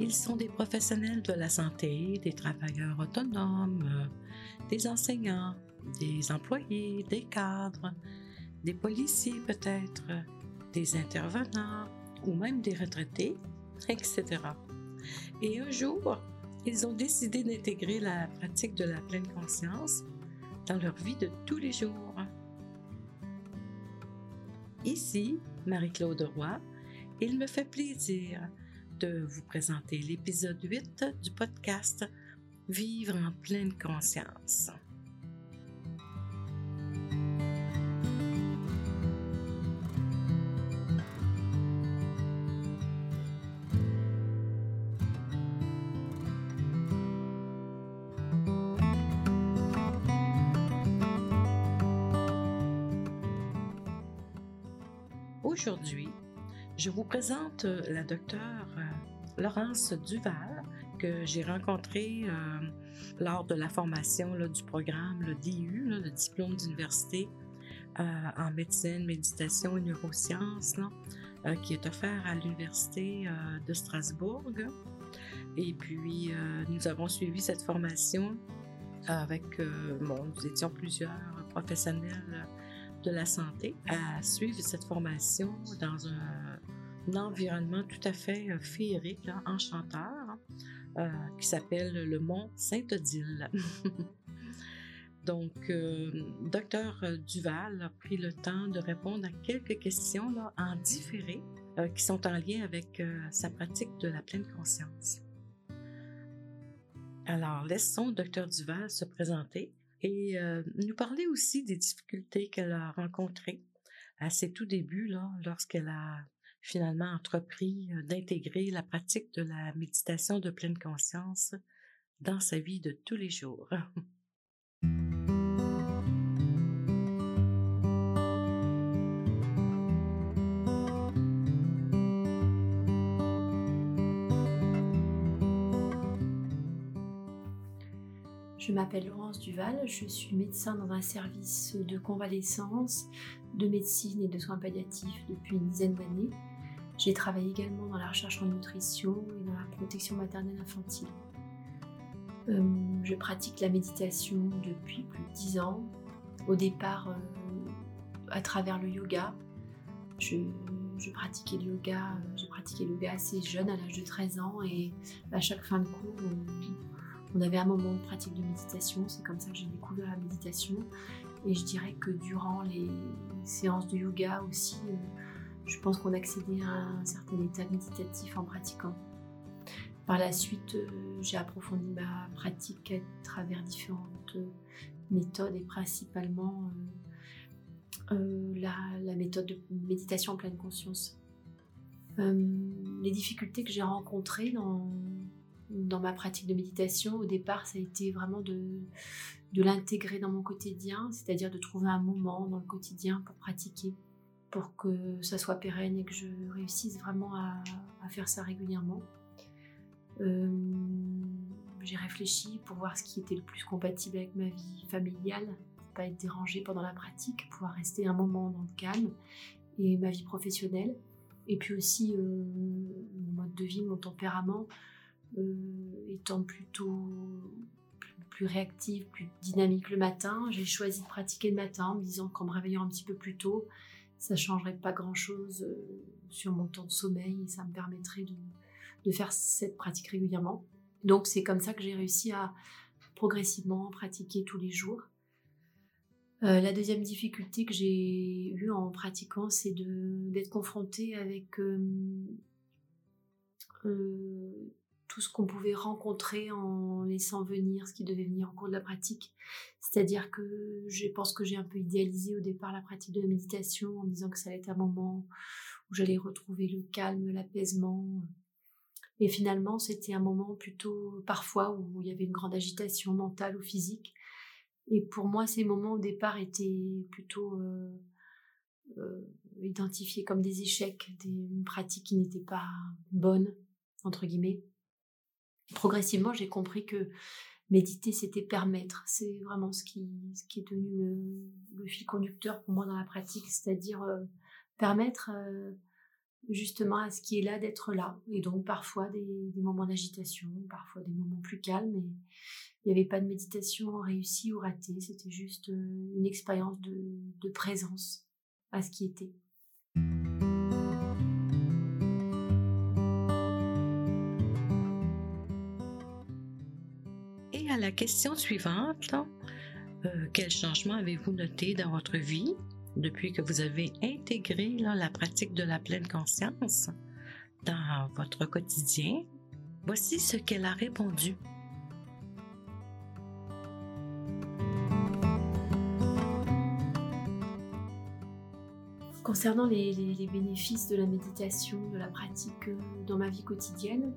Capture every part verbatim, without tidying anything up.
Ils sont des professionnels de la santé, des travailleurs autonomes, des enseignants, des employés, des cadres, des policiers peut-être, des intervenants ou même des retraités, et cetera. Et un jour, ils ont décidé d'intégrer la pratique de la pleine conscience dans leur vie de tous les jours. Ici, Marie-Claude Roy, il me fait plaisir de vous présenter l'épisode huit du podcast « Vivre en pleine conscience ». Aujourd'hui, je vous présente la docteure Laurence Duval que j'ai rencontrée euh, lors de la formation là, du programme, le D U, là, le diplôme d'université euh, en médecine, méditation et neurosciences là, euh, qui est offert à l'Université euh, de Strasbourg. Et puis, euh, nous avons suivi cette formation avec, euh, bon, nous étions plusieurs professionnels de la santé à suivre cette formation dans un, un environnement tout à fait féerique, là, enchanteur, euh, qui s'appelle le Mont-Saint-Odile. Donc, euh, docteur Duval a pris le temps de répondre à quelques questions là, en différé euh, qui sont en lien avec euh, sa pratique de la pleine conscience. Alors, laissons docteur Duval se présenter et euh, nous parler aussi des difficultés qu'elle a rencontrées à ses tout débuts, là, lorsqu'elle a finalement entrepris d'intégrer la pratique de la méditation de pleine conscience dans sa vie de tous les jours. Je m'appelle Laurence Duval, je suis médecin dans un service de convalescence, de médecine et de soins palliatifs depuis une dizaine d'années. J'ai travaillé également dans la recherche en nutrition et dans la protection maternelle infantile. Euh, je pratique la méditation depuis plus de dix ans, au départ euh, à travers le yoga. Je, je pratiquais le yoga, j'ai pratiqué le yoga assez jeune, à l'âge de treize ans, et à chaque fin de cours, on, On avait un moment de pratique de méditation, c'est comme ça que j'ai découvert la méditation. Et je dirais que durant les séances de yoga aussi, je pense qu'on accédait à un certain état méditatif en pratiquant. Par la suite, j'ai approfondi ma pratique à travers différentes méthodes et principalement euh, la, la méthode de méditation en pleine conscience. Euh, les difficultés que j'ai rencontrées dans Dans ma pratique de méditation, au départ, ça a été vraiment de, de l'intégrer dans mon quotidien, c'est-à-dire de trouver un moment dans le quotidien pour pratiquer, pour que ça soit pérenne et que je réussisse vraiment à, à faire ça régulièrement. Euh, j'ai réfléchi pour voir ce qui était le plus compatible avec ma vie familiale, pour ne pas être dérangée pendant la pratique, pouvoir rester un moment dans le calme, et ma vie professionnelle. Et puis aussi, euh, mon mode de vie, mon tempérament. Euh, étant plutôt plus, plus réactive, plus dynamique le matin, j'ai choisi de pratiquer le matin en me disant qu'en me réveillant un petit peu plus tôt, ça ne changerait pas grand-chose euh, sur mon temps de sommeil et ça me permettrait de, de faire cette pratique régulièrement. Donc c'est comme ça que j'ai réussi à progressivement pratiquer tous les jours. Euh, la deuxième difficulté que j'ai eue en pratiquant, c'est de, d'être confrontée avec euh, euh, tout ce qu'on pouvait rencontrer en laissant venir ce qui devait venir au cours de la pratique. C'est-à-dire que je pense que j'ai un peu idéalisé au départ la pratique de la méditation en me disant que ça allait être un moment où j'allais retrouver le calme, l'apaisement. Et finalement, c'était un moment plutôt parfois où il y avait une grande agitation mentale ou physique. Et pour moi, ces moments au départ étaient plutôt euh, euh, identifiés comme des échecs, des, une pratique qui n'était pas bonne, entre guillemets. Progressivement, j'ai compris que méditer, c'était permettre. C'est vraiment ce qui, ce qui est devenu le, le fil conducteur pour moi dans la pratique, c'est-à-dire euh, permettre euh, justement à ce qui est là d'être là. Et donc parfois des, des moments d'agitation, parfois des moments plus calmes. Et il n'y avait pas de méditation réussie ou ratée, c'était juste une expérience de, de présence à ce qui était. Et à la question suivante, euh, quel changement avez-vous noté dans votre vie depuis que vous avez intégré là, la pratique de la pleine conscience dans votre quotidien? Voici ce qu'elle a répondu. Concernant les, les, les bénéfices de la méditation, de la pratique dans ma vie quotidienne,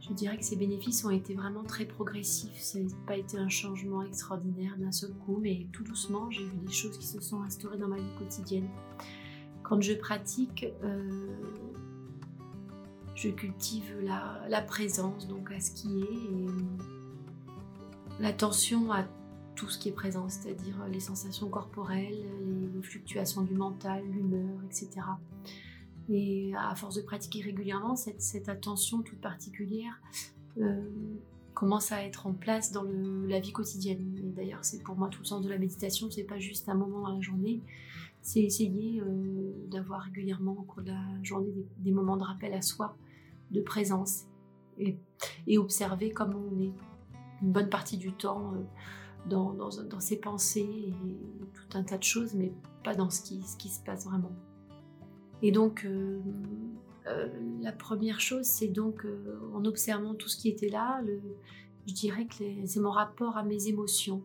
je dirais que ces bénéfices ont été vraiment très progressifs. Ça n'a pas été un changement extraordinaire d'un seul coup, mais tout doucement, j'ai vu des choses qui se sont instaurées dans ma vie quotidienne. Quand je pratique, euh, je cultive la, la présence donc à ce qui est et euh, l'attention à tout ce qui est présent, c'est-à-dire les sensations corporelles, les fluctuations du mental, l'humeur, et cetera. Et à force de pratiquer régulièrement, cette, cette attention toute particulière euh, commence à être en place dans le, la vie quotidienne. Et d'ailleurs, c'est pour moi tout le sens de la méditation, c'est pas juste un moment à la journée, c'est essayer euh, d'avoir régulièrement au cours de la journée des, des moments de rappel à soi, de présence, et, et observer comme on est une bonne partie du temps euh, dans, dans, dans ses pensées et tout un tas de choses, mais pas dans ce qui, ce qui se passe vraiment. Et donc, euh, euh, la première chose, c'est donc, euh, en observant tout ce qui était là, le, je dirais que les, c'est mon rapport à mes émotions.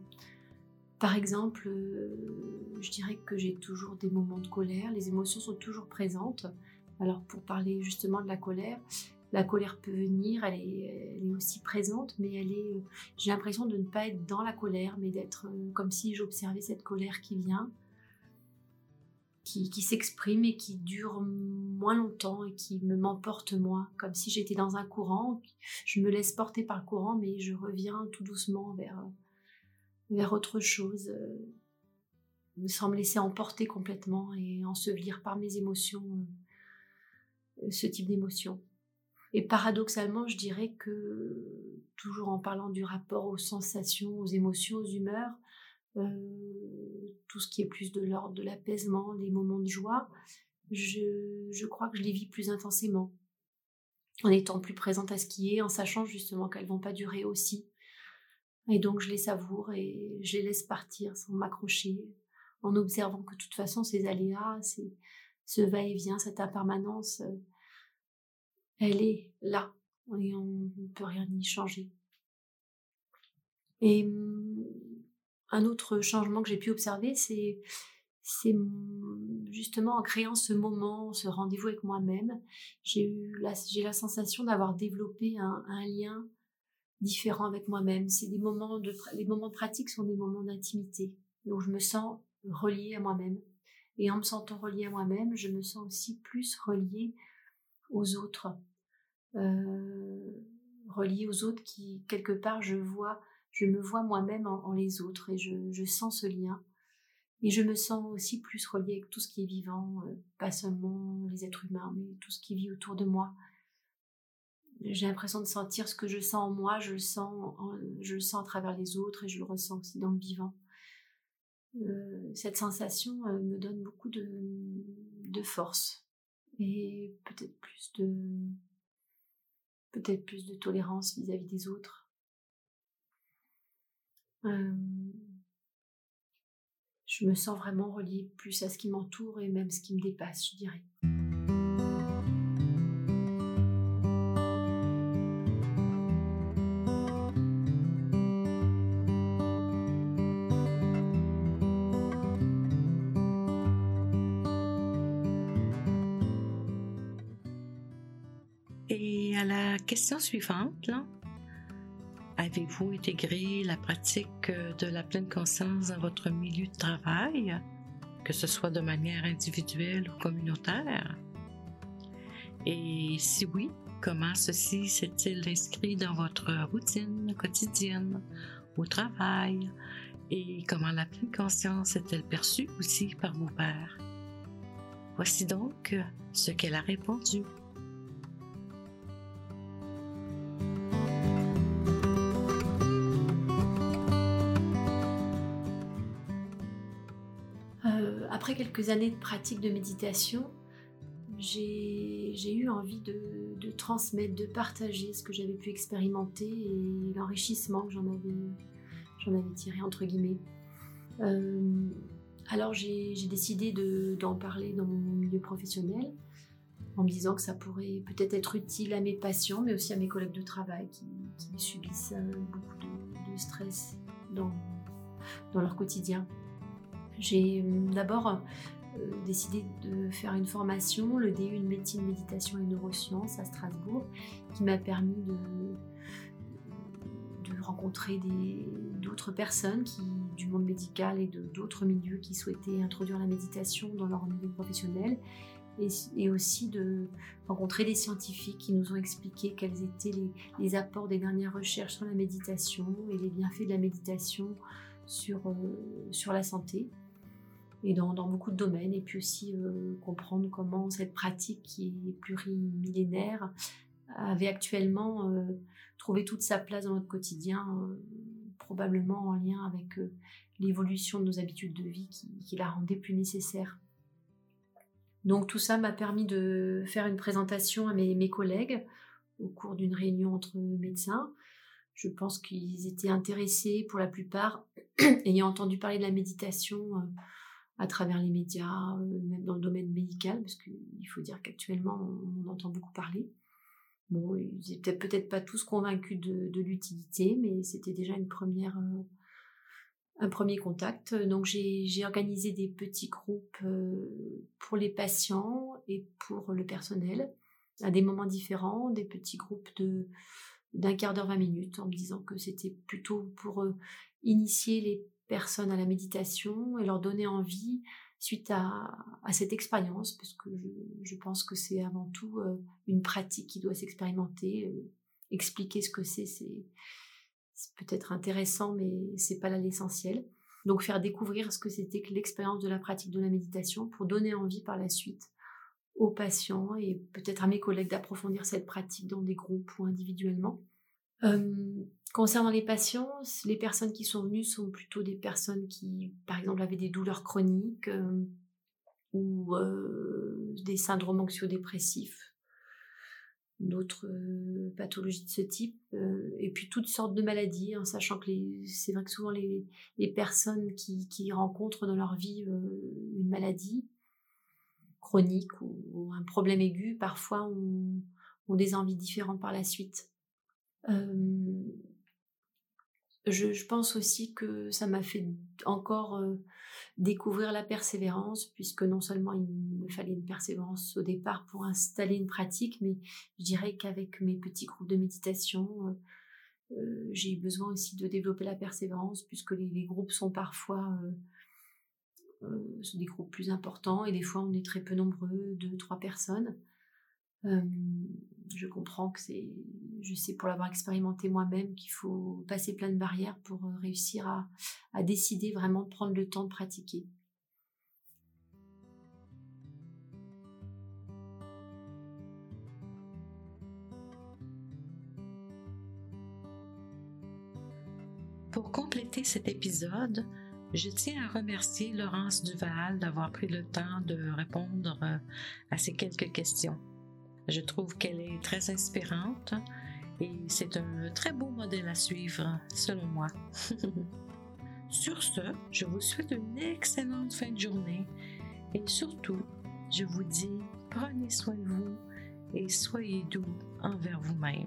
Par exemple, euh, je dirais que j'ai toujours des moments de colère, les émotions sont toujours présentes. Alors, pour parler justement de la colère, la colère peut venir, elle est, elle est aussi présente, mais elle est, euh, j'ai l'impression de ne pas être dans la colère, mais d'être euh, comme si j'observais cette colère qui vient. Qui, qui s'exprime et qui dure moins longtemps et qui me m'emporte moins, comme si j'étais dans un courant, je me laisse porter par le courant, mais je reviens tout doucement vers, vers autre chose, sans me laisser emporter complètement et ensevelir par mes émotions, ce type d'émotion. Et paradoxalement, je dirais que, toujours en parlant du rapport aux sensations, aux émotions, aux humeurs, Euh, tout ce qui est plus de l'ordre de l'apaisement, les moments de joie, je, je crois que je les vis plus intensément, en étant plus présente à ce qui est, en sachant justement qu'elles ne vont pas durer aussi. Et donc je les savoure et je les laisse partir sans m'accrocher, en observant que de toute façon ces aléas, ces, ce va-et-vient, cette impermanence, euh, elle est là et on ne peut rien y changer. Et un autre changement que j'ai pu observer, c'est, c'est justement en créant ce moment, ce rendez-vous avec moi-même, j'ai eu la, j'ai la sensation d'avoir développé un, un lien différent avec moi-même. C'est des moments de, les moments de pratique sont des moments d'intimité, où je me sens reliée à moi-même. Et en me sentant reliée à moi-même, je me sens aussi plus reliée aux autres. Euh, reliée aux autres qui, quelque part, je vois... Je me vois moi-même en, en les autres et je, je sens ce lien. Et je me sens aussi plus reliée avec tout ce qui est vivant, euh, pas seulement les êtres humains, mais tout ce qui vit autour de moi. J'ai l'impression de sentir ce que je sens en moi, je le sens, en, je le sens à travers les autres et je le ressens aussi dans le vivant. Euh, cette sensation euh, me donne beaucoup de, de force et peut-être plus de, peut-être plus de tolérance vis-à-vis des autres. Euh, je me sens vraiment reliée plus à ce qui m'entoure et même ce qui me dépasse, je dirais. Et à la question suivante, là. Avez-vous intégré la pratique de la pleine conscience dans votre milieu de travail, que ce soit de manière individuelle ou communautaire? Et si oui, comment ceci s'est-il inscrit dans votre routine quotidienne, au travail, et comment la pleine conscience est-elle perçue aussi par vos pairs? Voici donc ce qu'elle a répondu. Euh, après quelques années de pratique de méditation, j'ai, j'ai eu envie de, de transmettre, de partager ce que j'avais pu expérimenter et l'enrichissement que j'en avais, j'en avais tiré, entre guillemets. Euh, alors j'ai, j'ai décidé de, d'en parler dans mon milieu professionnel en me disant que ça pourrait peut-être être utile à mes patients, mais aussi à mes collègues de travail qui, qui subissent beaucoup de, de stress dans, dans leur quotidien. J'ai d'abord euh, décidé de faire une formation, le D U de médecine, méditation et neurosciences à Strasbourg, qui m'a permis de, de rencontrer des, d'autres personnes qui du monde médical et de, d'autres milieux qui souhaitaient introduire la méditation dans leur milieu professionnel et, et aussi de rencontrer des scientifiques qui nous ont expliqué quels étaient les, les apports des dernières recherches sur la méditation et les bienfaits de la méditation sur, euh, sur la santé et dans, dans beaucoup de domaines, et puis aussi euh, comprendre comment cette pratique qui est plurimillénaire avait actuellement euh, trouvé toute sa place dans notre quotidien, euh, probablement en lien avec euh, l'évolution de nos habitudes de vie qui, qui la rendait plus nécessaire. Donc tout ça m'a permis de faire une présentation à mes, mes collègues au cours d'une réunion entre médecins. Je pense qu'ils étaient intéressés pour la plupart, ayant entendu parler de la méditation euh, à travers les médias, euh, même dans le domaine médical, parce qu'il faut dire qu'actuellement on, on entend beaucoup parler. Bon, ils n'étaient peut-être pas tous convaincus de, de l'utilité, mais c'était déjà une première, euh, un premier contact. Donc j'ai, j'ai organisé des petits groupes euh, pour les patients et pour le personnel, à des moments différents, des petits groupes de, d'un quart d'heure, vingt minutes, en me disant que c'était plutôt pour euh, initier les personnes à la méditation et leur donner envie suite à, à cette expérience, parce que je, je pense que c'est avant tout euh, une pratique qui doit s'expérimenter. Euh, expliquer ce que c'est, c'est, c'est peut-être intéressant, mais c'est pas là l'essentiel. Donc faire découvrir ce que c'était que l'expérience de la pratique de la méditation pour donner envie par la suite aux patients et peut-être à mes collègues d'approfondir cette pratique dans des groupes ou individuellement. Euh, concernant les patients, les personnes qui sont venues sont plutôt des personnes qui, par exemple, avaient des douleurs chroniques euh, ou euh, des syndromes anxio-dépressifs, d'autres euh, pathologies de ce type, euh, et puis toutes sortes de maladies, en hein, sachant que les, c'est vrai que souvent les, les personnes qui, qui rencontrent dans leur vie euh, une maladie chronique ou, ou un problème aigu, parfois ont, ont des envies différentes par la suite. Euh, je, je pense aussi que ça m'a fait encore euh, découvrir la persévérance, puisque non seulement il me fallait une persévérance au départ pour installer une pratique, mais je dirais qu'avec mes petits groupes de méditation, euh, euh, j'ai eu besoin aussi de développer la persévérance, puisque les, les groupes sont parfois euh, euh, sont des groupes plus importants, et des fois on est très peu nombreux, deux, trois personnes. Euh, je comprends que c'est, je sais pour l'avoir expérimenté moi-même qu'il faut passer plein de barrières pour réussir à, à décider vraiment de prendre le temps de pratiquer. Pour compléter cet épisode, je tiens à remercier Laurence Duval d'avoir pris le temps de répondre à ces quelques questions. Je trouve qu'elle est très inspirante et c'est un très beau modèle à suivre, selon moi. Sur ce, je vous souhaite une excellente fin de journée et surtout, je vous dis, prenez soin de vous et soyez doux envers vous-même.